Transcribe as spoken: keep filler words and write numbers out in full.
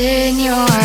señor.